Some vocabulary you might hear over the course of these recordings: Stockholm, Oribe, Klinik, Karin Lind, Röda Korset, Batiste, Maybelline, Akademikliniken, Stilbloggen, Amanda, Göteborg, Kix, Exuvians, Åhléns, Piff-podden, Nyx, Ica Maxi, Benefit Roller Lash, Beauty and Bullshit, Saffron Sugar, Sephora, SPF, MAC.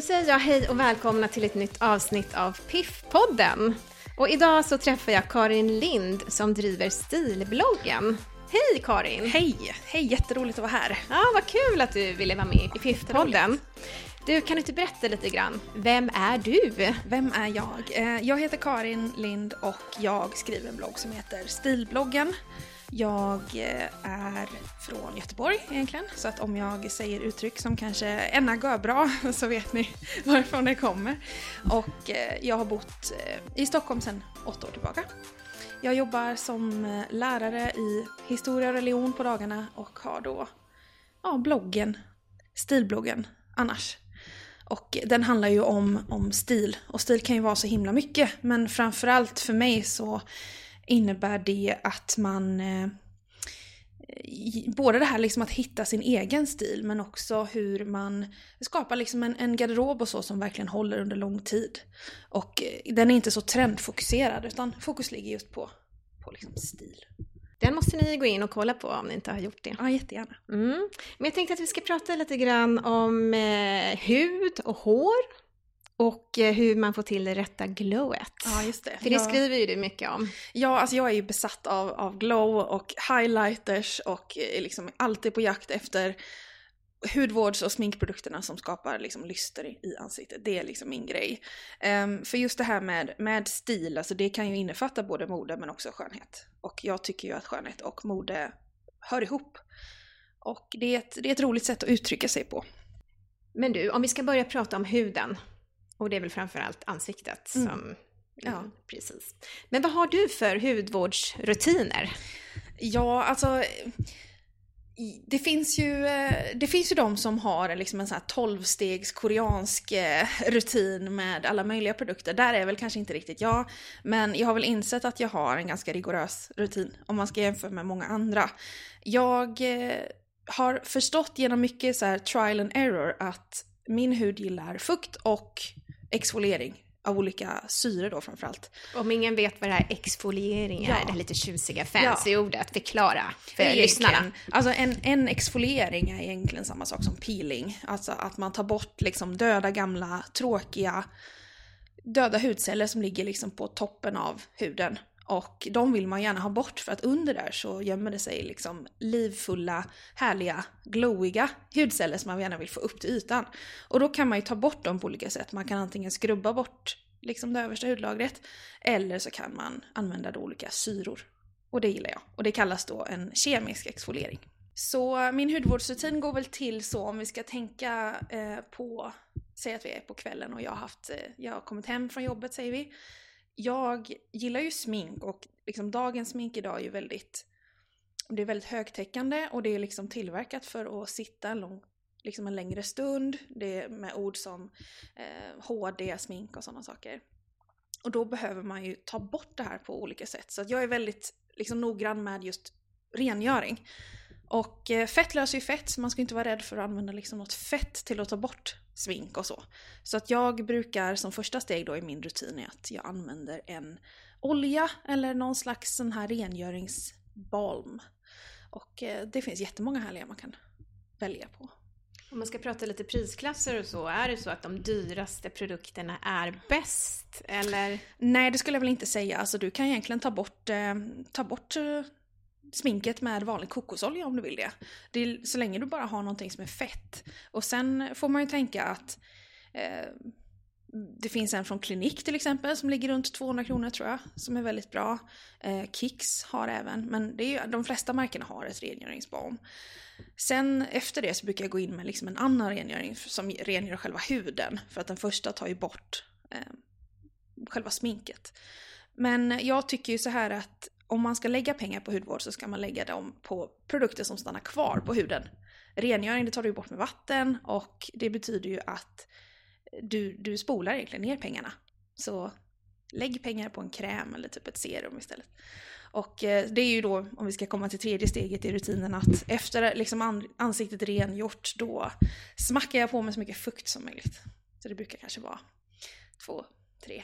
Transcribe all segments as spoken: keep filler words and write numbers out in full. Då säger jag hej och välkomna till ett nytt avsnitt av Piff-podden. Och idag så träffar jag Karin Lind som driver Stilbloggen. Hej Karin! Hej! Hej, jätteroligt att vara här. Ja, vad kul att du ville vara med i Piff-podden. Du, kan du inte berätta lite grann? Vem är du? Vem är jag? Jag heter Karin Lind och jag skriver en blogg som heter Stilbloggen. Jag är från Göteborg egentligen, så att om jag säger uttryck som kanske ena går bra så vet ni varifrån det kommer. Och jag har bott i Stockholm sedan åtta år tillbaka. Jag jobbar som lärare i historia och religion på dagarna och har då ja, bloggen, stilbloggen annars. Och den handlar ju om, om stil, och stil kan ju vara så himla mycket, men framförallt för mig så innebär det att man, eh, både det här liksom att hitta sin egen stil, men också hur man skapar liksom en, en garderob och så som verkligen håller under lång tid. Och eh, den är inte så trendfokuserad, utan fokus ligger just på, på liksom stil. Den måste ni gå in och kolla på om ni inte har gjort det. Ja, jättegärna. Mm. Men jag tänkte att vi ska prata lite grann om eh, hud och hår. Och hur man får till det rätta glowet. Ja, just det. För det skriver ju du mycket om. Ja, alltså jag är ju besatt av, av glow och highlighters. Och är liksom alltid på jakt efter hudvårds- och sminkprodukterna som skapar liksom lyster i ansiktet. Det är liksom min grej. Um, för just det här med, med stil, alltså det kan ju innefatta både mode men också skönhet. Och jag tycker ju att skönhet och mode hör ihop. Och det är ett, det är ett roligt sätt att uttrycka sig på. Men du, om vi ska börja prata om huden. Och det är väl framförallt ansiktet som... Mm. Ja, precis. Men vad har du för hudvårdsrutiner? Ja, alltså... Det finns ju, det finns ju de som har liksom en sån här tolvstegs koreansk rutin med alla möjliga produkter. Där är väl kanske inte riktigt jag. Men jag har väl insett att jag har en ganska rigorös rutin. Om man ska jämföra med många andra. Jag har förstått genom mycket så här trial and error att... Min hud gillar fukt och exfoliering av olika syror då framförallt. Om ingen vet vad det här exfoliering är, ja. Det är lite tjusiga fancy ja. ordet, förklara för egentligen, lyssnarna. Alltså en, en exfoliering är egentligen samma sak som peeling. Alltså att man tar bort liksom döda, gamla, tråkiga, döda hudceller som ligger liksom på toppen av huden. Och de vill man gärna ha bort för att under där så gömmer det sig liksom livfulla, härliga, glowiga hudceller som man gärna vill få upp till ytan. Och då kan man ju ta bort dem på olika sätt. Man kan antingen skrubba bort liksom det översta hudlagret eller så kan man använda då olika syror. Och det gillar jag. Och det kallas då en kemisk exfoliering. Så min hudvårdsrutin går väl till så om vi ska tänka eh, på, säg att vi är på kvällen och jag har, haft, eh, jag har kommit hem från jobbet säger vi. Jag gillar ju smink och liksom dagens smink idag är ju väldigt, det är väldigt högtäckande och det är liksom tillverkat för att sitta en, lång, liksom en längre stund. Det är med ord som eh, H D-smink och sådana saker. Och då behöver man ju ta bort det här på olika sätt. Så att jag är väldigt liksom, noggrann med just rengöring. Och eh, fett löser ju fett så man ska inte vara rädd för att använda liksom, något fett till att ta bort smink och så. Så att jag brukar som första steg då i min rutin är att jag använder en olja eller någon slags sån här rengöringsbalm. Och eh, det finns jättemånga härliga man kan välja på. Om man ska prata lite prisklasser och så, är det så att de dyraste produkterna är bäst eller? Nej, det skulle jag väl inte säga. Alltså du kan egentligen ta bort, eh, ta bort eh, sminket med vanlig kokosolja om du vill det. Det är, så länge du bara har någonting som är fett. Och sen får man ju tänka att eh, det finns en från Klinik till exempel som ligger runt tvåhundra kronor tror jag, som är väldigt bra. Eh, Kix har även, men det är ju, de flesta märkena har ett rengöringsbalm. Sen efter det så brukar jag gå in med liksom en annan rengöring som rengör själva huden, för att den första tar ju bort eh, själva sminket. Men jag tycker ju så här att om man ska lägga pengar på hudvård så ska man lägga dem på produkter som stannar kvar på huden. Rengöring det tar du bort med vatten och det betyder ju att du, du spolar egentligen ner pengarna. Så lägg pengar på en kräm eller typ ett serum istället. Och det är ju då, om vi ska komma till tredje steget i rutinen, att efter liksom ansiktet är rengjort då smackar jag på med så mycket fukt som möjligt. Så det brukar kanske vara två, tre...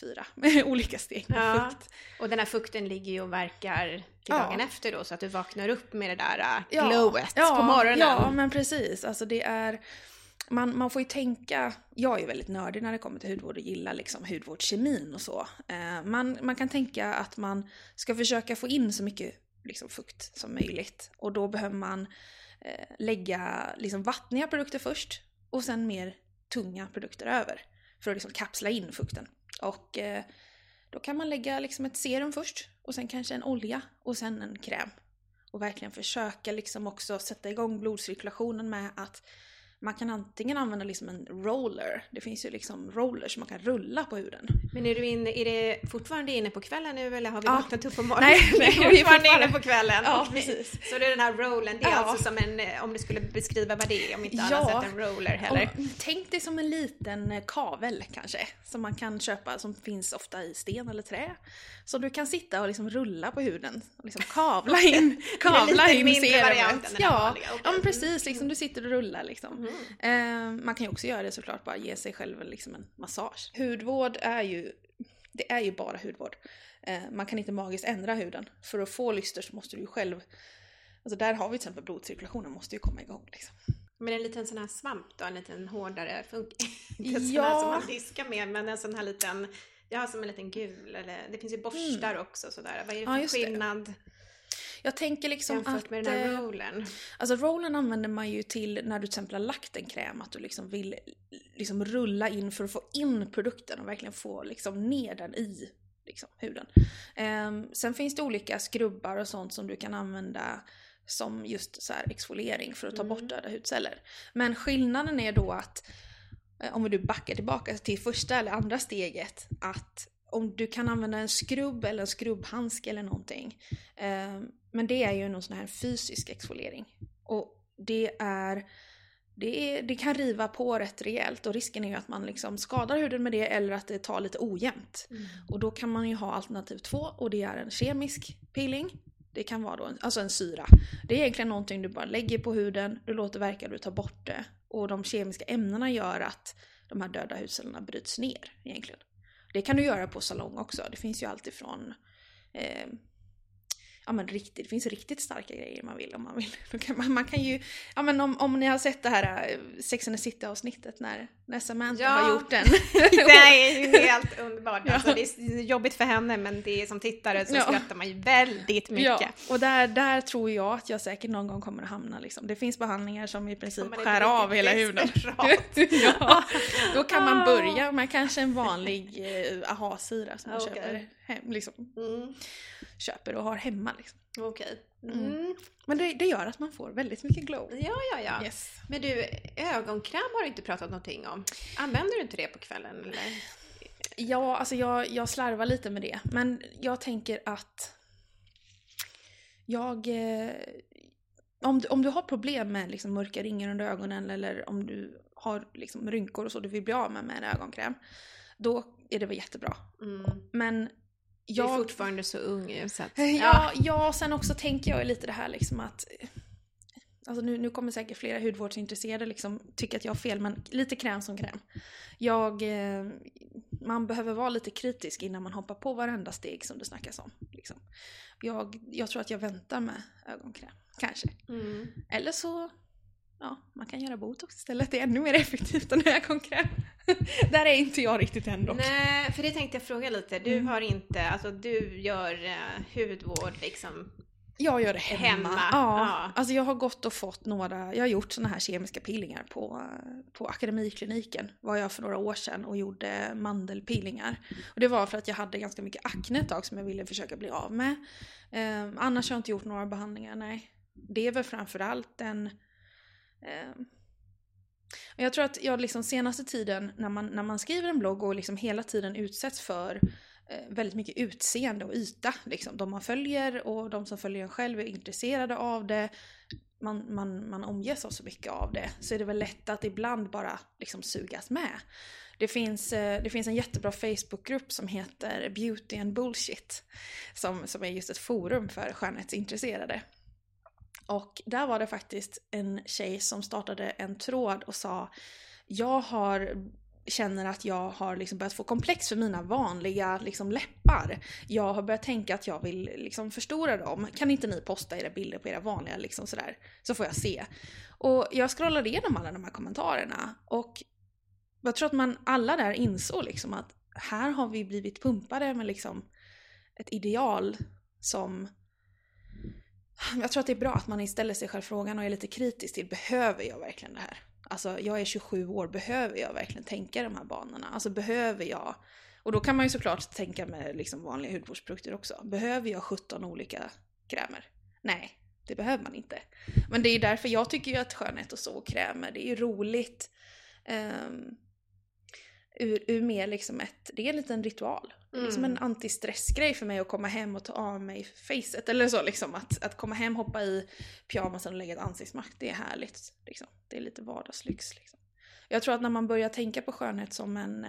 fyra olika steg med ja. fukt. Och den här fukten ligger ju och verkar till ja. dagen efter då, så att du vaknar upp med det där glowet ja. Ja, på morgonen. Ja, men precis. Alltså det är man, man får ju tänka, jag är ju väldigt nördig när det kommer till hudvård och gillar liksom hudvårdskemin och så. Eh, man, man kan tänka att man ska försöka få in så mycket liksom, fukt som möjligt. Och då behöver man eh, lägga liksom, vattniga produkter först och sen mer tunga produkter över. För att liksom, kapsla in fukten. Och eh, då kan man lägga liksom, ett serum först och sen kanske en olja och sen en kräm. Och verkligen försöka liksom, också sätta igång blodcirkulationen med att man kan antingen använda liksom en roller. Det finns ju liksom rollers som man kan rulla på huden. Men är du inne, är det fortfarande inne på kvällen nu eller har vi vaknat upp på morgonen? Nej, nej, vi är fortfarande inne på kvällen. Ja, precis. Så det är den här rollen, det är ja. Alltså som en, om du skulle beskriva vad det är, om inte annat ja. Sett en roller heller. Om, tänk dig som en liten kavel kanske, som man kan köpa, som finns ofta i sten eller trä. Så du kan sitta och liksom rulla på huden och liksom kavla in, kavla in serumet. Ja, ja men precis, liksom, du sitter och rullar liksom. Mm. Man kan ju också göra det såklart, bara ge sig själv liksom en massage. Hudvård är ju, det är ju bara hudvård. Man kan inte magiskt ändra huden. För att få lyster så måste du ju själv, alltså där har vi till exempel blodcirkulationen måste ju komma igång liksom. Men en liten sån här svamp då, en liten hårdare funkar. Inte sån här som man diskar med, men en sån här liten, jag har som en liten gul, eller det finns ju borstar mm. också sådär. Vad är det för ja, skillnad? Det. Jag tänker liksom jämfört att... med den här rollen. Alltså rollen använder man ju till när du till exempel har lagt en kräm. Att du liksom vill liksom rulla in för att få in produkten. Och verkligen få liksom ner den i liksom, huden. Um, sen finns det olika skrubbar och sånt som du kan använda som just så här exfoliering. För att ta bort döda hudceller. Men skillnaden är då att om du backar tillbaka till första eller andra steget. Att om du kan använda en skrubb eller en skrubbhandsk eller någonting. Um, Men det är ju någon sån här fysisk exfoliering. Och det är, det är... Det kan riva på rätt rejält. Och risken är ju att man liksom skadar huden med det. Eller att det tar lite ojämnt. Mm. Och då kan man ju ha alternativ två. Och det är en kemisk peeling. Det kan vara då en, alltså en syra. Det är egentligen någonting du bara lägger på huden. Du låter verka, du tar bort det. Och de kemiska ämnena gör att de här döda hudcellerna bryts ner egentligen. Det kan du göra på salong också. Det finns ju allt ifrån... Eh, Ja, men riktigt, det finns riktigt starka grejer man vill om man vill. Då kan man, man kan ju, ja, men om, om ni har sett det här Sex and the City-avsnittet när, när Samantha ja. Har gjort den. Det är ju helt underbart. Ja. Alltså, det är jobbigt för henne men det är, som tittare så ja. Skrattar man ju väldigt mycket. Ja. Och där, där tror jag att jag säkert någon gång kommer att hamna. Liksom. Det finns behandlingar som i princip ja, skär av hela huden. Ja. Då kan man börja med kanske en vanlig eh, aha-syra som man okay. köper hem. Liksom. Mm. Köper och har hemma liksom. Okej. Mm. Mm. Men det, det gör att man får väldigt mycket glow. Ja, ja, ja. Yes. Men du, ögonkräm har du inte pratat någonting om. Använder du inte det på kvällen? Eller? Ja, alltså jag, jag slarvar lite med det. Men jag tänker att jag... Eh, om, om du har problem med liksom, mörka ringar under ögonen eller om du har liksom, rynkor och så du vill bli av med, med en ögonkräm, då är det väl jättebra. Mm. Men... Jag är fortfarande så ung. Så att, ja, ja. ja, sen också tänker jag lite det här liksom att... Alltså nu, nu kommer säkert flera hudvårdsintresserade liksom tycka att jag har fel, men lite kräm som kräm. Jag, eh, man behöver vara lite kritisk innan man hoppar på varenda steg som det snackas om. Liksom. Jag, jag tror att jag väntar med ögonkräm, kanske. Mm. Eller så... Ja, man kan göra botox istället. Det är ännu mer effektivt än ögonkräm. Där är inte jag riktigt än dock. Nej, för det tänkte jag fråga lite. Du mm. har inte, alltså du gör eh, hudvård liksom. Jag gör det hemma. hemma. Ja, ja. Alltså jag har gått och fått några, jag har gjort såna här kemiska peelingar på, på Akademikliniken. Var jag för några år sedan och gjorde mandelpeelingar. Och det var för att jag hade ganska mycket akne ett tag som jag ville försöka bli av med. Eh, annars har jag inte gjort några behandlingar, nej. Det är väl framförallt en... Jag tror att jag liksom senaste tiden när man, när man skriver en blogg och liksom hela tiden utsätts för väldigt mycket utseende och yta liksom. De man följer och de som följer en själv är intresserade av det, man, man, man omges av så mycket av det, så är det väl lätt att ibland bara liksom sugas med. Det finns, det finns en jättebra Facebookgrupp som heter Beauty and Bullshit som, som är just ett forum för skönhetsintresserade. Och där var det faktiskt en tjej som startade en tråd och sa: jag har känner att jag har liksom börjat få komplex för mina vanliga liksom läppar. Jag har börjat tänka att jag vill liksom förstora dem. Kan inte ni posta era bilder på era vanliga liksom sådär, så får jag se. Och jag scrollade igenom alla de här kommentarerna och jag tror att man alla där insåg liksom att här har vi blivit pumpade med liksom ett ideal som... Jag tror att det är bra att man ställer sig själv frågan och är lite kritisk till, behöver jag verkligen det här? Alltså jag är tjugosju år, behöver jag verkligen tänka de här banorna? Alltså behöver jag, och då kan man ju såklart tänka med liksom vanliga hudvårdsprodukter också, behöver jag sjutton olika krämer? Nej, det behöver man inte. Men det är ju därför jag tycker ju att skönhet och så krämer, det är ju roligt um, ur, ur mer liksom ett, det är en liten ritual. Mm. Liksom en antistressgrej för mig att komma hem och ta av mig facet eller så liksom, att, att komma hem, hoppa i pyjamasen och lägga ett ansiktsmask, det är härligt liksom. Det är lite vardagslyx liksom. Jag tror att när man börjar tänka på skönhet som en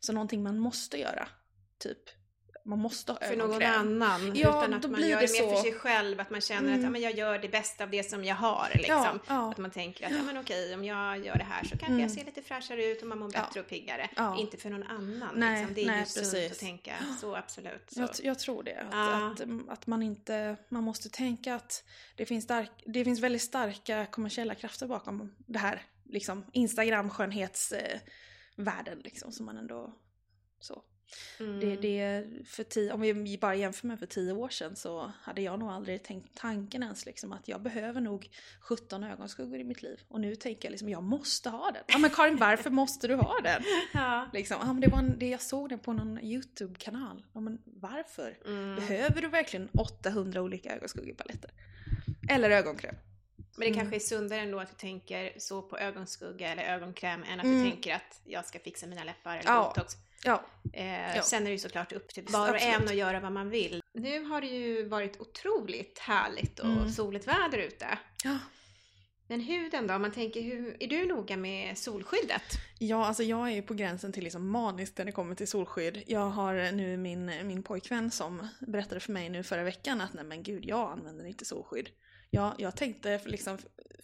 som någonting man måste göra, typ man måste ha för någon annan, ja, utan att man gör det mer för sig själv, att man känner mm. att ja, men jag gör det bästa av det som jag har liksom. Ja, ja. Att man tänker att ja, men okej, om jag gör det här så kanske mm. jag ser lite fräschare ut och man mår bättre ja. och piggare, ja. inte för någon annan nej, liksom. Det är nej, ju precis. Sunt att tänka så, absolut så. Jag, jag tror det, att, ja. att, att man inte man måste tänka att det finns, stark, det finns väldigt starka kommersiella krafter bakom det här liksom, Instagram-skönhetsvärlden eh, liksom, som man ändå så. Mm. Det, det, för tio, om vi bara jämför med för tio år sedan så hade jag nog aldrig tänkt tanken ens liksom, att jag behöver nog sjutton ögonskuggor i mitt liv, och nu tänker jag liksom, jag måste ha den. Ja men Karin, varför måste du ha den? Ja. Liksom, ja, men det var en, det, jag såg den på någon YouTube-kanal. Ja, men varför? Mm. Behöver du verkligen åttahundra olika ögonskuggepaletter? Eller ögonkräm? Men det kanske är sundare ändå att du tänker så på ögonskugga eller ögonkräm än att mm. du tänker att jag ska fixa mina läppar eller ja. botox. Ja. Eh, ja. Sen är det ju såklart upp till var och en att göra vad man vill. Nu har det ju varit otroligt härligt och mm. soligt väder ute. Ja. Men huden då? Man tänker, hur, är du noga med solskyddet? Ja, alltså jag är ju på gränsen till liksom maniskt när det kommer till solskydd. Jag har nu min, min pojkvän som berättade för mig nu förra veckan att nej men gud, jag använder inte solskydd. Ja, jag tänkte liksom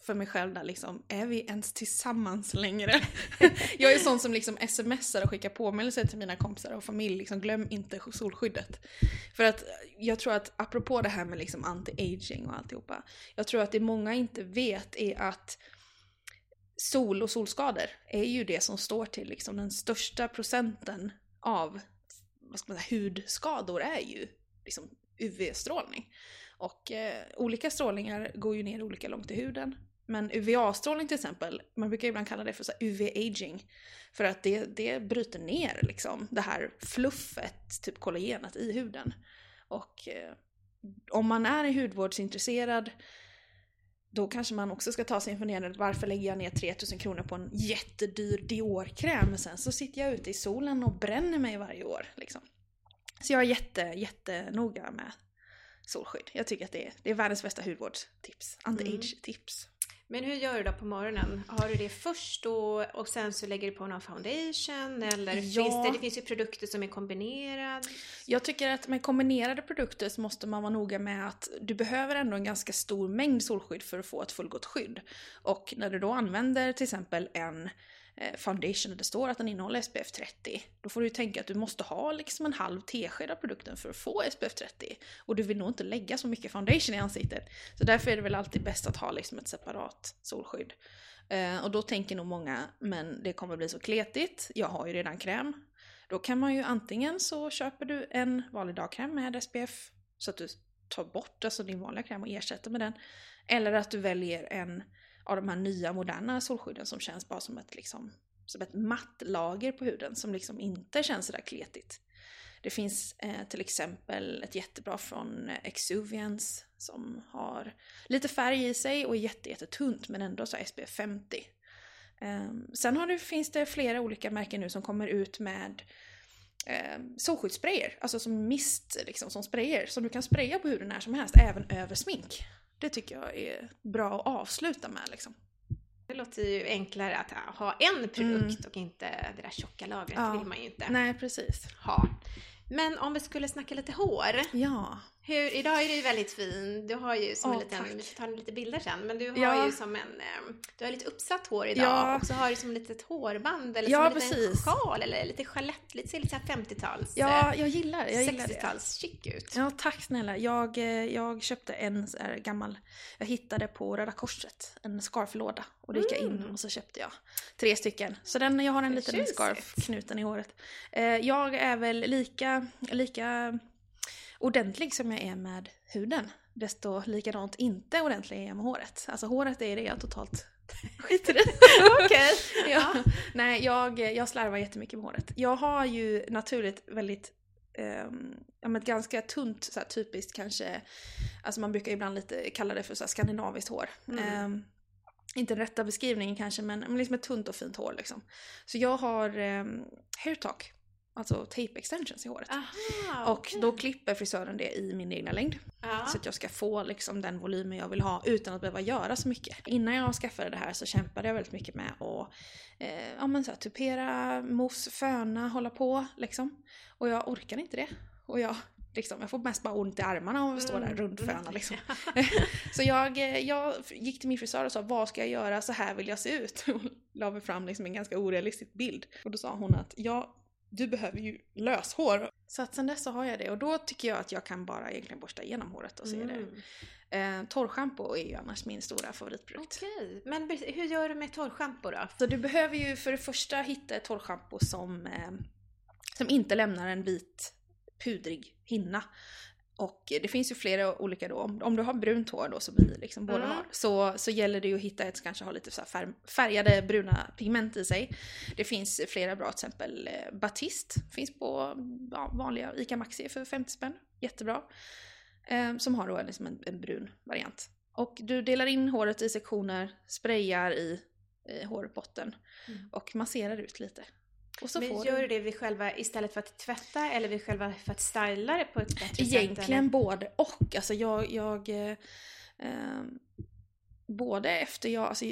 för mig själv där liksom, är vi ens tillsammans längre? Jag är sån som liksom smsar och skickar påminnelser till mina kompisar och familj, liksom glöm inte solskyddet. För att jag tror att apropå det här med liksom anti-aging och alltihopa, jag tror att det många inte vet är att sol och solskador är ju det som står till liksom den största procenten av, vad ska man säga, hudskador är ju liksom U V-strålning. Och eh, olika strålningar går ju ner olika långt i huden. Men U V A-strålning till exempel, man brukar ibland kalla det för så här U V-aging. För att det, det bryter ner liksom det här fluffet, typ kollagenet i huden. Och eh, om man är hudvårdsintresserad, då kanske man också ska ta sig en fundering, varför lägger jag ner tre tusen kronor på en jättedyr Dior-kräm och sen så sitter jag ute i solen och bränner mig varje år liksom. Så jag är jätte, jättenoga med solskydd. Jag tycker att det är, det är världens bästa hudvårdstips. Anti-age-tips. Mm. Men hur gör du då på morgonen? Har du det först då och sen så lägger du på någon foundation? Eller ja. finns det, det finns ju produkter som är kombinerade. Jag tycker att med kombinerade produkter så måste man vara noga med att du behöver ändå en ganska stor mängd solskydd för att få ett fullgott skydd. Och när du då använder till exempel en foundation där det står att den innehåller S P F trettio, då får du ju tänka att du måste ha liksom en halv tesked av produkten för att få S P F trettio, och du vill nog inte lägga så mycket foundation i ansiktet, så därför är det väl alltid bäst att ha liksom ett separat solskydd. Eh, och då tänker nog många, men det kommer bli så kletigt, jag har ju redan kräm. Då kan man ju antingen så köper du en vanlig dagkräm med S P F så att du tar bort alltså din vanliga kräm och ersätter med den, eller att du väljer en av de här nya moderna solskydden som känns bara som ett, liksom, som ett matt lager på huden som liksom inte känns så där kletigt. Det finns eh, till exempel ett jättebra från Exuvians som har lite färg i sig och är jätte, jätte tunt men ändå så S P F femtio. Eh, sen har det, finns det flera olika märken nu som kommer ut med eh, solskyddssprayer, alltså som mist liksom, som sprayer som du kan spraya på huden när som helst, även över smink. Det tycker jag är bra att avsluta med liksom. Det låter ju enklare att ha en produkt mm. och inte det där tjocka lagret, ja. vill man ju inte. Nej, precis. Ha. Men om vi skulle snacka lite hår. Ja. Hur, idag är du ju väldigt fin. Du har ju som oh, en liten, vi tar lite bilder sen, men du har ja. ju som en, du har lite uppsatt hår idag ja. och så har du som ett litet hårband eller ja, som en liten sjal eller lite sjalett, lite ser lite femtiotals. Ja, jag gillar, jag gillar det. sextiotals chic ut. Ja, tack snälla. Jag jag köpte en så här gammal, jag hittade på Röda Korset en scarflåda och gick mm. in och så köpte jag tre stycken. Så den jag har en liten scarf knuten i håret. Jag är väl lika lika ordentlig som jag är med huden, desto likadant inte ordentlig är jag med håret. Alltså håret är det jag totalt skiter i. Okej. Okay. Ja. Ja. Nej, jag, jag slarvar jättemycket med håret. Jag har ju naturligt väldigt Um, ett ganska tunt så här, typiskt kanske, alltså man brukar ibland lite kalla det för så här, skandinaviskt hår. Mm. Um, inte den rätta beskrivningen kanske, men, men liksom ett tunt och fint hår liksom. Så jag har um, hair talk, alltså tape extensions i håret. Aha, och okay. Då klipper frisören det i min egna längd. Ja. Så att jag ska få liksom, den volymen jag vill ha utan att behöva göra så mycket. Innan jag skaffade det här så kämpade jag väldigt mycket med att eh, ja, men så här, tupera, mos, föna, hålla på liksom. Och jag orkar inte det. Och jag, liksom, jag får mest bara ont i armarna om jag står där rundföna liksom. Så jag, jag gick till min frisör och sa, vad ska jag göra? Så här vill jag se ut. Och la fram liksom, en ganska orealistisk bild. Och då sa hon att jag du behöver ju löshår. Så att sen dess så har jag det. Och då tycker jag att jag kan bara egentligen borsta igenom håret och se mm. det. Eh, torrschampo är ju annars min stora favoritprodukt. Okej, men hur gör du med torrschampo då? Så du behöver ju för det första hitta ett torrschampo som, eh, som inte lämnar en vit pudrig hinna. Och det finns ju flera olika då. Om, om du har brunt hår då, så blir liksom båda mm. hår. Så, så gäller det ju att hitta ett som kanske har lite så här färg, färgade bruna pigment i sig. Det finns flera bra, till exempel Batiste. Finns på ja, vanliga Ica Maxi för femtio spänn. Jättebra. Ehm, som har då liksom en, en brun variant. Och du delar in håret i sektioner, sprayar i eh, hårbotten mm. och masserar ut lite. Och så men får gör du det vid själva istället för att tvätta eller vid själva för att styla det på ett bättre sätt? Egentligen eller? Både och. Alltså jag, jag eh, eh, både efter jag, alltså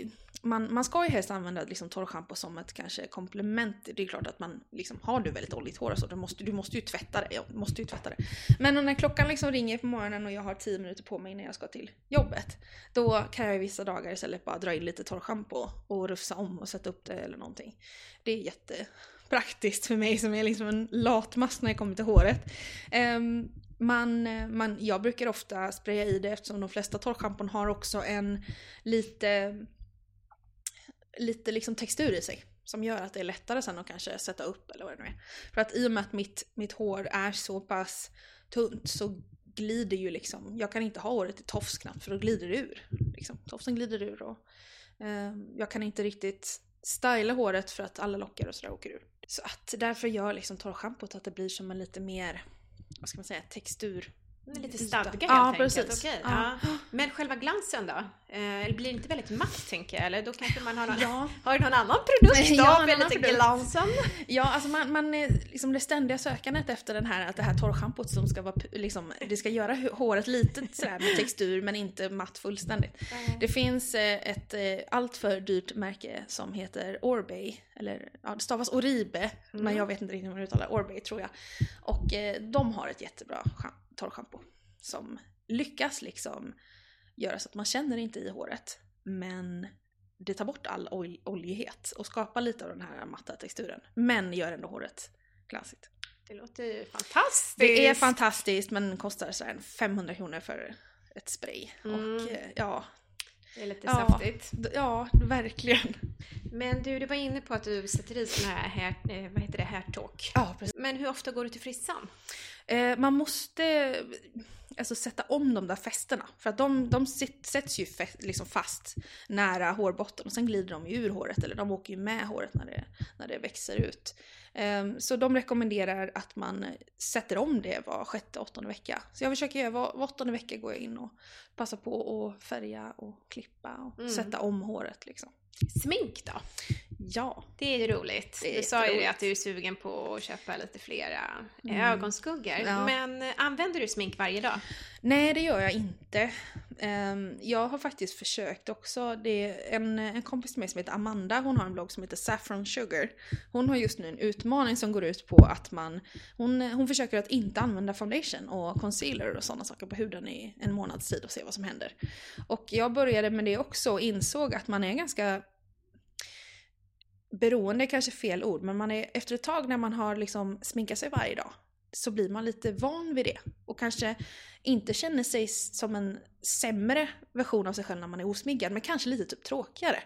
man, man ska ju helst använda liksom torrschampo som ett kanske komplement. Det är klart att man liksom, har du väldigt oljigt hår så du måste, du måste ju tvätta det. Jag måste ju tvätta det. Men när klockan liksom ringer på morgonen och jag har tio minuter på mig när jag ska till jobbet, då kan jag vissa dagar istället bara dra in lite torrschampo och rufsa om och sätta upp det eller någonting. Det är jätte praktiskt för mig som är liksom en latmass när jag kommer till håret. Um, man, man, jag brukar ofta spraya i det eftersom de flesta torrschampon har också en lite, lite liksom textur i sig som gör att det är lättare sen att kanske sätta upp eller vad det nu är. För att i och med att mitt, mitt hår är så pass tunt så glider ju liksom, jag kan inte ha håret i tofs knappt för då glider det ur. Liksom. Tofsen glider ur och um, jag kan inte riktigt styla håret för att alla lockar och sådär åker ur. Så att därför gör liksom torrschampot att det blir som en lite mer, vad ska man säga, textur. Lite stadga helt ja, enkelt. Precis. Okej, ja. Ja. Men själva glansen då? Eller blir det inte väldigt matt tänker jag? Eller då kanske man har någon, ja. Har någon annan produkt då? Ja, eller lite glansen? Ja, alltså man, man är liksom det ständiga sökandet efter den här, att det här torrschampot som ska vara liksom, det ska göra håret lite sådär med textur men inte matt fullständigt. Mm. Det finns ett allt för dyrt märke som heter Oribe, eller ja, det stavas Oribe, mm. men jag vet inte riktigt hur man uttalar Oribe tror jag. Och eh, de har ett jättebra schampo. Torrschampo som lyckas liksom göra så att man känner inte i håret men det tar bort all ol- oljighet och skapar lite av den här matta texturen men gör ändå håret glansigt. Det låter ju fantastiskt. Det är fantastiskt men kostar så här femhundra kronor för ett spray mm. och ja det är lite ja, saftigt. D- ja, verkligen. Men du, du var inne på att du sätter i såna här, här vad heter det, hair talk. Ja, precis. Men hur ofta går du till frissan? Eh, man måste alltså, sätta om de där fästena. För att de, de sit, sätts ju fäst, liksom fast nära hårbotten. Och sen glider de ju ur håret. Eller de åker ju med håret när det, när det växer ut. Eh, så de rekommenderar att man sätter om det var sjätte, åttonde vecka. Så jag försöker göra var, var åttonde vecka går jag in och passar på att färga och klippa. Och mm. sätta om håret liksom. Smink då? Ja. Det är ju roligt. Är du sa ju att du är sugen på att köpa lite flera mm. ögonskuggor. Ja. Men använder du smink varje dag? Nej, det gör jag inte. Jag har faktiskt försökt också. Det är en, en kompis till mig som heter Amanda. Hon har en blogg som heter Saffron Sugar. Hon har just nu en utmaning som går ut på att man Hon, hon försöker att inte använda foundation och concealer och sådana saker på huden i en månads tid och se vad som händer. Och jag började med det också och insåg att man är ganska beroende, är kanske fel ord, men man är efter ett tag när man har liksom sminkat sig varje dag, så blir man lite van vid det och kanske inte känner sig som en sämre version av sig själv när man är osminkad, men kanske lite typ tråkigare.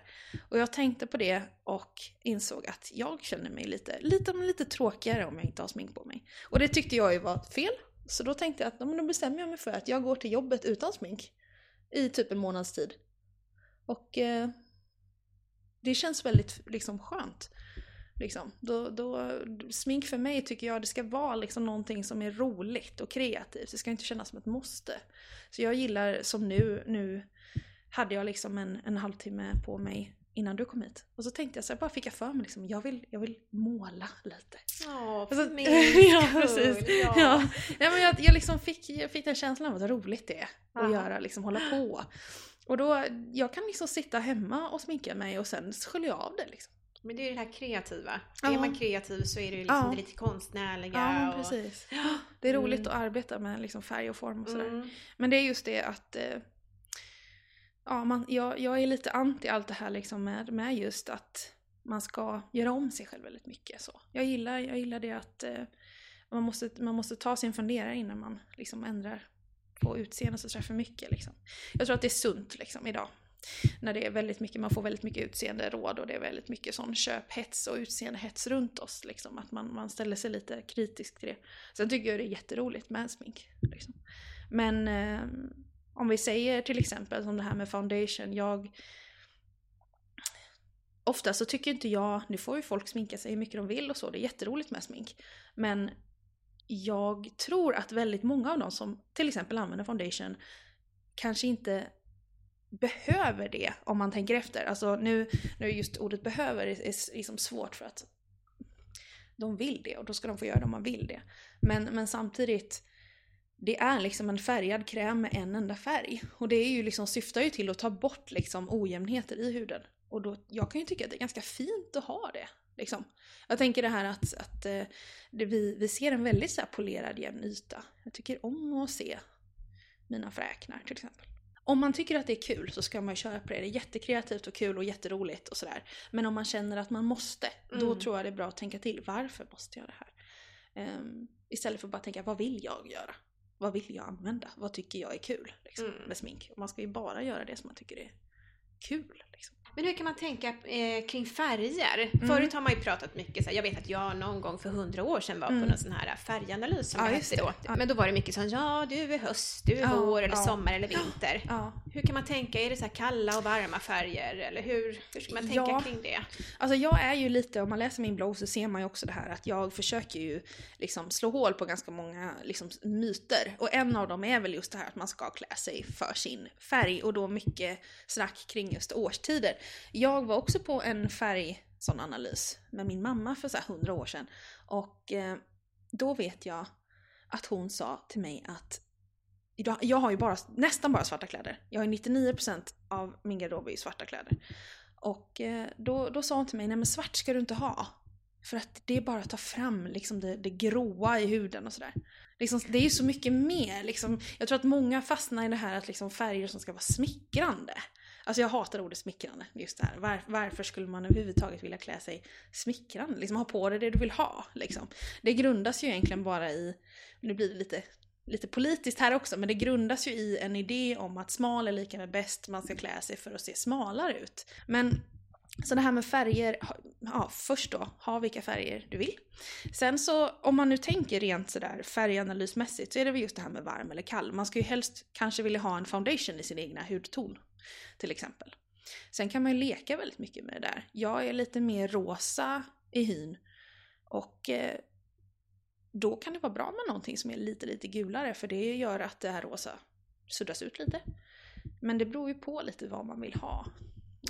Och jag tänkte på det och insåg att jag känner mig lite, lite, lite tråkigare om jag inte har smink på mig. Och det tyckte jag ju var fel, så då tänkte jag att då bestämmer jag mig för att jag går till jobbet utan smink i typ en månads tid. Och eh, det känns väldigt liksom skönt. Liksom, då, då, smink för mig tycker jag det ska vara liksom någonting som är roligt och kreativt. Det ska inte kännas som ett måste. Så jag gillar som nu, nu hade jag liksom en, en halvtimme på mig innan du kom hit. Och så tänkte jag så här, bara fick jag för mig liksom, jag vill, jag vill måla lite. Åh, för så, mig. Ja, precis. Ja. Ja. Ja, men jag, jag, liksom fick, jag fick den känslan av vad roligt det är att ah. göra, liksom, hålla på. Och då, jag kan liksom sitta hemma och sminka mig och sen sköljer jag av det liksom. Men det är ju det här kreativa. Ja. Är man kreativ så är det ju liksom ja. det lite konstnärliga. Ja, precis. Och... Ja, det är roligt mm. att arbeta med liksom färg och form och sådär. Mm. Men det är just det att... Ja, man, jag, jag är lite anti allt det här liksom med, med just att man ska göra om sig själv väldigt mycket. Så. Jag, gillar, jag gillar det att man måste, man måste ta sin funderare innan man liksom ändrar på utseendet och sådär för mycket. Liksom. Jag tror att det är sunt liksom idag. När det är väldigt mycket, man får väldigt mycket utseende råd och det är väldigt mycket sån köphets och utseendehets runt oss liksom, att man, man ställer sig lite kritisk till det. Sen tycker jag det är jätteroligt med smink liksom. Men eh, om vi säger till exempel som det här med foundation, jag ofta så tycker inte jag, nu får ju folk sminka sig hur mycket de vill och så, det är jätteroligt med smink, men jag tror att väldigt många av dem som till exempel använder foundation kanske inte behöver det om man tänker efter. Alltså nu, nu är just ordet behöver är, är liksom svårt för att de vill det och då ska de få göra det om man vill det. Men, men samtidigt det är liksom en färgad kräm med en enda färg och det är ju liksom, syftar ju till att ta bort liksom ojämnheter i huden och då, jag kan ju tycka att det är ganska fint att ha det. Liksom. Jag tänker det här att, att det, vi, vi ser en väldigt så här polerad jämn yta. Jag tycker om att se mina fräknar till exempel. Om man tycker att det är kul så ska man ju köra på det. Det är jättekreativt och kul och jätteroligt och sådär. Men om man känner att man måste, mm. då tror jag det är bra att tänka till. Varför måste jag det här? Um, istället för att bara tänka, vad vill jag göra? Vad vill jag använda? Vad tycker jag är kul liksom, mm. med smink? Och man ska ju bara göra det som man tycker är kul. Liksom. Men hur kan man tänka eh, kring färger? Mm. Förut har man ju pratat mycket, så här, jag vet att jag någon gång för hundra år sedan var på mm. någon sån här färganalys som ja, jag hette då. Ja. Men då var det mycket som, ja du är höst, du är ja, vår eller ja. sommar eller vinter. Ja. Hur kan man tänka, är det så här kalla och varma färger? Eller hur, hur ska man tänka ja. kring det? Alltså jag är ju lite, om man läser min blogg så ser man ju också det här att jag försöker ju liksom slå hål på ganska många liksom, myter. Och en av dem är väl just det här att man ska klä sig för sin färg och då mycket snack kring just årstider. Jag var också på en färg sån analys med min mamma för så här hundra år sedan och eh, då vet jag att hon sa till mig att jag har ju bara, nästan bara svarta kläder. Jag har nittionio procent av min garderob i svarta kläder. Och eh, då, då sa hon till mig, nej men svart ska du inte ha. För att det är bara att ta fram liksom det, det gråa i huden och sådär. Liksom, det är ju så mycket mer. Liksom, jag tror att många fastnar i det här att liksom, färger som ska vara smickrande. Alltså jag hatar ordet smickrande, just det här. Var, varför skulle man överhuvudtaget vilja klä sig smickrande? Liksom ha på dig det du vill ha. Liksom. Det grundas ju egentligen bara i, nu blir det lite, lite politiskt här också, men det grundas ju i en idé om att smal är lika med bäst, man ska klä sig för att se smalare ut. Men så det här med färger, ja först då, ha vilka färger du vill. Sen så om man nu tänker rent sådär färganalysmässigt så är det väl just det här med varm eller kall. Man ska ju helst kanske vilja ha en foundation i sin egna hudton. Till exempel. Sen kan man ju leka väldigt mycket med det där. Jag är lite mer rosa i hyn. Och eh, då kan det vara bra med någonting som är lite lite gulare. För det gör att det här rosa suddas ut lite. Men det beror ju på lite vad man vill ha.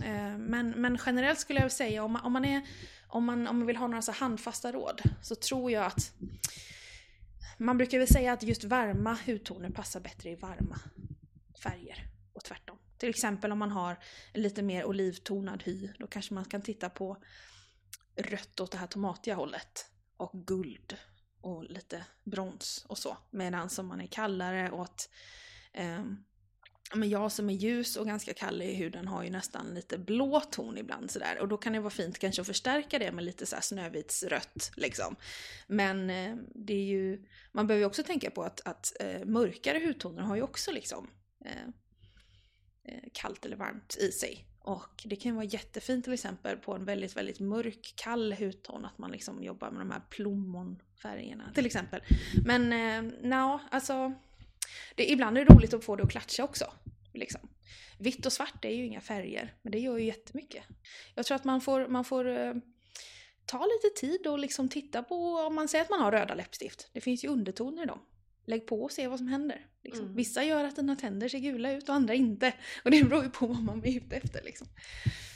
Eh, men, men generellt skulle jag säga. Om man, om man, är, om man, om man vill ha några så handfasta råd. Så tror jag att. Man brukar väl säga att just varma hudtoner passar bättre i varma färger. Till exempel om man har lite mer olivtonad hy, då kanske man kan titta på rött åt det här tomatiga hållet och guld och lite brons och så. Medan som man är kallare åt, eh, men jag som är ljus och ganska kall i huden har ju nästan lite blå ton ibland sådär. Och då kan det vara fint kanske att förstärka det med lite så här snövitsrött liksom. Men eh, det är ju, man behöver ju också tänka på att, att eh, mörkare hudtoner har ju också liksom... Eh, kallt eller varmt i sig, och det kan vara jättefint till exempel på en väldigt väldigt mörk kall hudton att man liksom jobbar med de här plommonfärgerna till exempel. Men eh, no, alltså det, ibland är det roligt att få det att klatscha också liksom. Vitt och svart är ju inga färger, men det gör ju jättemycket. Jag tror att man får, man får eh, ta lite tid och liksom titta på, om man säger att man har röda läppstift, det finns ju undertoner i dem. Lägg på och se vad som händer. Liksom. Mm. Vissa gör att dina tänder ser gula ut och andra inte. Och det beror ju på vad man är ute efter. Liksom.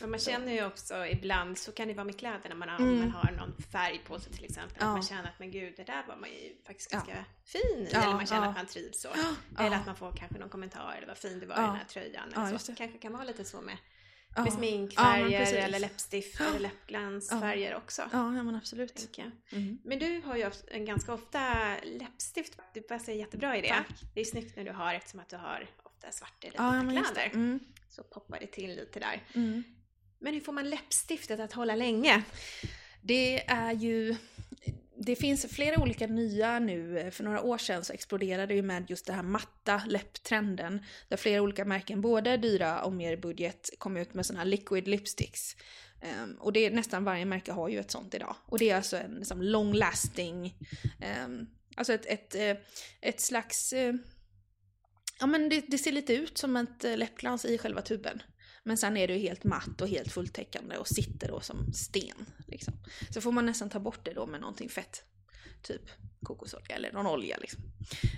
Men man känner ju också ibland, så kan det vara med kläderna, man har, mm. man har någon färg på sig till exempel. Ja. Man känner att, men gud, det där var man ju faktiskt ganska ja. fin i. Ja, eller man känner ja. att man trivs så. Ja. Eller att man får kanske någon kommentar, eller vad fin det var ja. i den här tröjan. Eller ja, så. Det kanske kan vara lite så med, ja. med sminkfärger ja, eller läppstift ja. eller läppglansfärger ja. också. Ja, ja men absolut. Mm. Men du har ju en ganska ofta läppstift. Du passar jättebra i det. Tack. Det är snyggt när du har, eftersom att du har ofta svarta eller ja, vita kläder. Mm. Så poppar det till lite där. Mm. Men hur får man läppstiftet att hålla länge? Det är ju... Det finns flera olika nya nu. För några år sedan så exploderade ju med just den här matta läpptrenden. Där flera olika märken, både dyra och mer budget, kom ut med såna här liquid lipsticks. Um, och det är nästan varje märke har ju ett sånt idag. Och det är alltså en liksom long lasting. Um, alltså ett, ett, ett slags... Uh, ja men det, det ser lite ut som ett läppglans i själva tuben. Men sen är det ju helt matt och helt fulltäckande och sitter då som sten. Liksom. Så får man nästan ta bort det då med någonting fett. Typ kokosolja eller någon olja. Liksom.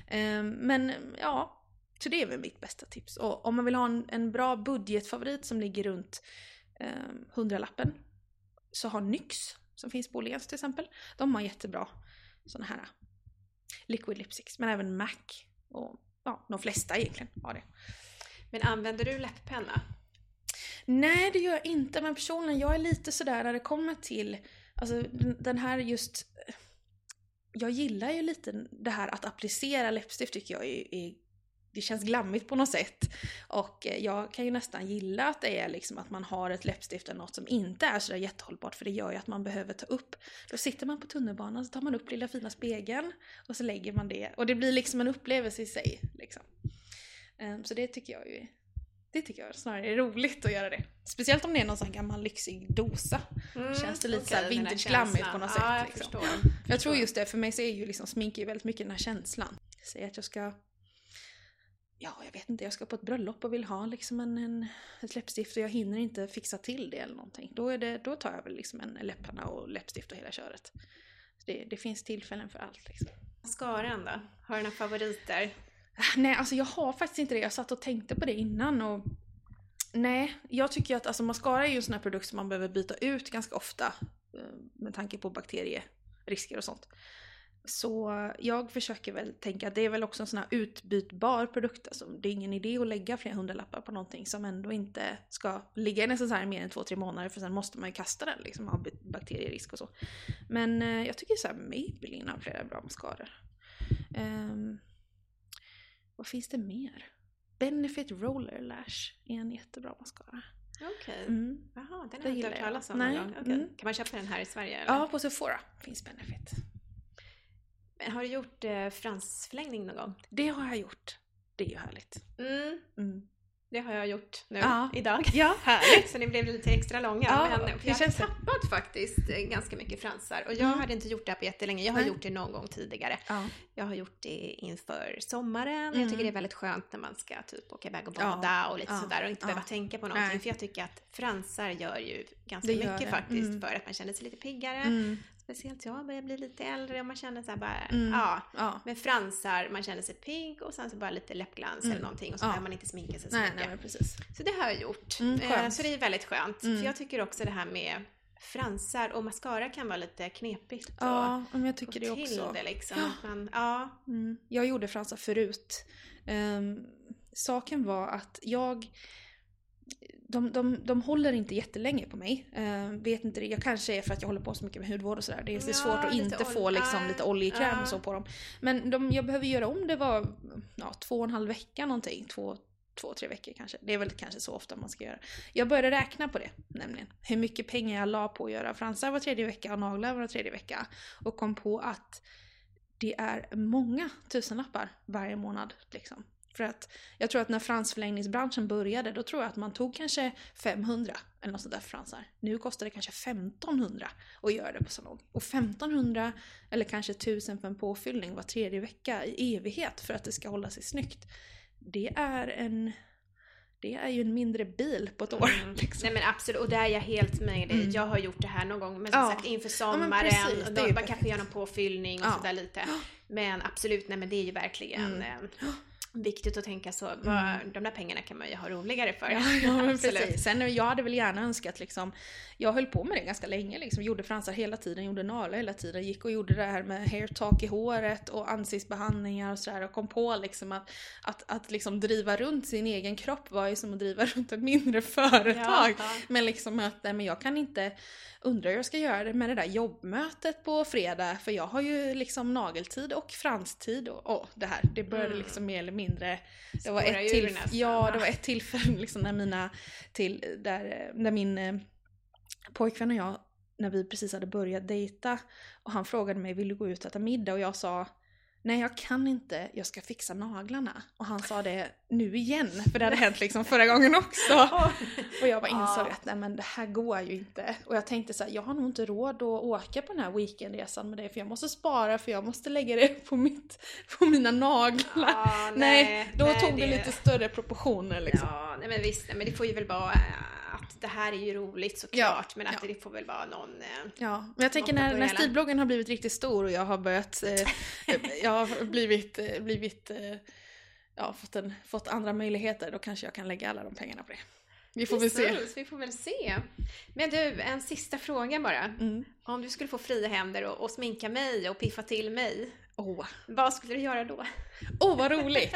Ehm, men ja, så det är väl mitt bästa tips. Och om man vill ha en, en bra budgetfavorit som ligger runt hundralappen. Eh, så har Nyx, som finns på Åhléns till exempel. De har jättebra sådana här liquid lipsticks. Men även MAC. Och ja, de flesta egentligen har det. Men använder du läpppenna? Nej, det gör jag inte, men personligen, jag är lite sådär när det kommer till, alltså den här just, jag gillar ju lite det här att applicera läppstift, tycker jag är, är, det känns glammigt på något sätt, och jag kan ju nästan gilla att det är liksom att man har ett läppstift eller något som inte är sådär jättehållbart, för det gör ju att man behöver ta upp, då sitter man på tunnelbanan så tar man upp lilla fina spegeln och så lägger man det, och det blir liksom en upplevelse i sig liksom. Så det tycker jag ju är. Det tycker jag snarare är roligt att göra det. Speciellt om det är någon sån gammal lyxig dosa. Mm, känns det lite okay, såhär vintage-glammigt på något sätt. Ja, jag, liksom. förstår, jag, jag förstår. Tror just det, för mig så är ju liksom smink är väldigt mycket den här känslan. Säg att jag ska, ja jag vet inte, jag ska på ett bröllop och vill ha liksom en, en, ett läppstift och jag hinner inte fixa till det eller någonting. Då, är det, då tar jag väl liksom en läpparna och läppstift och hela köret. Det, det finns tillfällen för allt liksom. Mascaran då? Har du några favoriter? Nej, alltså jag har faktiskt inte det. Jag satt och tänkte på det innan. Och nej, jag tycker att alltså, mascara är ju en sån här produkt som man behöver byta ut ganska ofta. Med tanke på bakterierisker och sånt. Så jag försöker väl tänka att det är väl också en sån här utbytbar produkt. Alltså, det är ingen idé att lägga flera hundralappar på någonting som ändå inte ska ligga i nästan så här mer än två, tre månader. För sen måste man ju kasta den liksom, av bakterierisk och så. Men eh, jag tycker så här Maybelline har flera bra mascaror. Ehm... Vad finns det mer? Benefit Roller Lash är en jättebra mascara. Okej. Okay. Mm. Jaha, den har jag inte hört talas om. Nej. Okay. Mm. Kan man köpa den här i Sverige? Eller? Ja, på Sephora finns Benefit. Men har du gjort eh, fransförlängning någon gång? Det har jag gjort. Det är ju härligt. Mm. Mm. Det har jag gjort nu, ja. idag. Ja, härligt. Så ni blev lite extra långa. Ja, men jag har tappat faktiskt ganska mycket fransar. Och jag mm. hade inte gjort det här på jättelänge. Jag har mm. gjort det någon gång tidigare. Ja. Jag har gjort det inför sommaren. Mm. Jag tycker det är väldigt skönt när man ska typ åka iväg och bada ja. och lite ja. sådär. Och inte ja. behöva tänka på någonting. Nej. För jag tycker att fransar gör ju ganska gör mycket det. faktiskt. Mm. För att man känner sig lite piggare. Mm. Speciellt jag börjar bli lite äldre och man känner så här bara, mm. ja, ja. med fransar, man känner sig pink och sen så bara lite läppglans mm. eller någonting och så ja. behöver man inte sminka sig så nej, mycket. Nej, precis. Så det har jag gjort. Mm, så det är väldigt skönt. Mm. För jag tycker också det här med fransar och mascara kan vara lite knepigt. Ja, och, men jag tycker det också. Det liksom. ja. Man, ja. Mm. Jag gjorde fransar förut. Um, saken var att jag... de, de, de håller inte jättelänge på mig. Uh, vet inte det. Jag kanske är för att jag håller på så mycket med hudvård och sådär. Det är, ja, det är svårt att inte ol- få liksom, lite oljekräm uh. och så på dem. Men de, jag behöver göra om det var ja, två och en halv vecka någonting. Två, två, tre veckor kanske. Det är väl kanske så ofta man ska göra. Jag började räkna på det nämligen. Hur mycket pengar jag la på att göra fransar var tredje vecka och naglar var tredje vecka. Och kom på att det är många tusenlappar varje månad liksom. För att jag tror att när fransförlängningsbranschen började, då tror jag att man tog kanske femhundra eller något sånt där fransar. Nu kostar det kanske femtonhundra att göra det på salong. Och femtonhundra eller kanske tusen för en påfyllning var tredje vecka i evighet för att det ska hålla sig snyggt. Det är en... Det är ju en mindre bil på ett år. Mm. Liksom. Nej men absolut, och där är jag helt med dig. Mm. Jag har gjort det här någon gång, men som ja. sagt inför sommaren. Ja, precis, och då, man kanske gör någon påfyllning och ja. sådär lite. Men absolut, nej men det är ju verkligen... Mm. Viktigt att tänka så, mm. de där pengarna kan man ju ha roligare för. Ja, ja, precis. Sen jag hade väl gärna önskat liksom, jag höll på med det ganska länge liksom, gjorde fransar hela tiden, gjorde naglar hela tiden, gick och gjorde det här med hair talk i håret och ansiktsbehandlingar och sådär, och kom på liksom att, att, att liksom driva runt sin egen kropp var ju som att driva runt ett mindre företag. Ja, men liksom att, men jag kan inte undra hur jag ska göra det med det där jobbmötet på fredag, för jag har ju liksom nageltid och franstid och, och det här, det började mm. liksom mer eller mindre. Mindre. Det var ett till ja, det var ett tillfälle liksom när mina till där när min eh, pojkvän och jag, när vi precis hade börjat dejta, och han frågade mig, vill du gå ut och äta middag, och jag sa nej, jag kan inte, jag ska fixa naglarna. Och han sa det nu igen, för det hade hänt liksom förra gången också. Och jag bara insåg att nej, men det här går ju inte. Och jag tänkte så här, jag har nog inte råd att åka på den här weekendresan med dig, för jag måste spara, för jag måste lägga det på, mitt, på mina naglar. Ah, nej, nej, då nej, tog det lite större proportioner liksom. Ja, nej men visst, nej, men det får ju väl bara... att det här är ju roligt såklart, ja, men att ja. det får väl vara någon... Ja, men jag tänker när, när Stilbloggen har blivit riktigt stor och jag har börjat... Eh, jag har blivit... Eh, blivit eh, ja, fått, en, fått andra möjligheter, då kanske jag kan lägga alla de pengarna på det. Vi får Precis, väl se. Vi får väl se. Men du, en sista fråga bara. Mm. Om du skulle få fria händer och, och sminka mig och piffa till mig... Oh. Vad skulle du göra då? Åh, oh, vad roligt!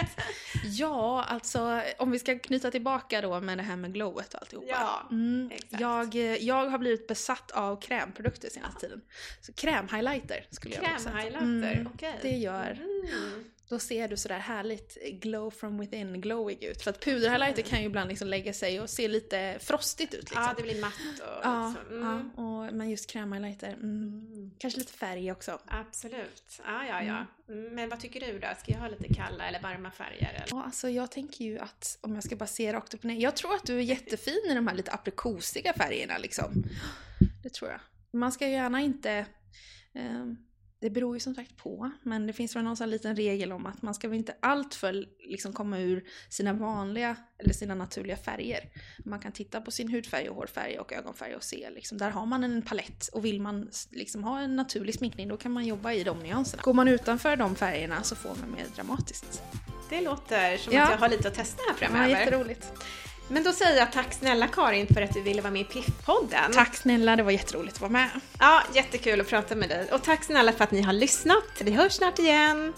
Ja, alltså om vi ska knyta tillbaka då med det här med glowet och alltihopa. Ja, mm, exakt. Jag, jag har blivit besatt av krämprodukter senaste ja. tiden. Så krämhighlighter skulle Kräm jag också säga. Krämhighlighter, mm, okej. Okay. Det gör... Mm. Då ser du sådär härligt glow from within, glowig ut. För att puderhighlighter kan ju ibland liksom lägga sig och se lite frostigt ut. Liksom. Ja, det blir matt. Och ja, så. Mm. Ja, och, men just krämhighlighter. Mm. Kanske lite färg också. Absolut. Ja, ja, ja. Mm. Men vad tycker du då? Ska jag ha lite kalla eller varma färger? Eller? Ja, alltså jag tänker ju att om jag ska basera rakt upp och ner. Jag tror att du är jättefin i de här lite aprikosiga färgerna liksom. Det tror jag. Man ska gärna inte... Um, Det beror ju som sagt på, men det finns väl någon sån liten regel om att man ska väl inte allt för liksom komma ur sina vanliga eller sina naturliga färger. Man kan titta på sin hudfärg och hårfärg och ögonfärg och se liksom, där har man en palett, och vill man liksom ha en naturlig sminkning, då kan man jobba i de nyanserna. Går man utanför de färgerna så får man mer dramatiskt. Det låter som ja. att jag har lite att testa här framöver. Ja, jätteroligt. Men då säger jag tack snälla Karin för att du ville vara med i Piff-podden. Tack snälla, det var jätteroligt att vara med. Ja, jättekul att prata med dig. Och tack snälla för att ni har lyssnat. Vi hörs snart igen.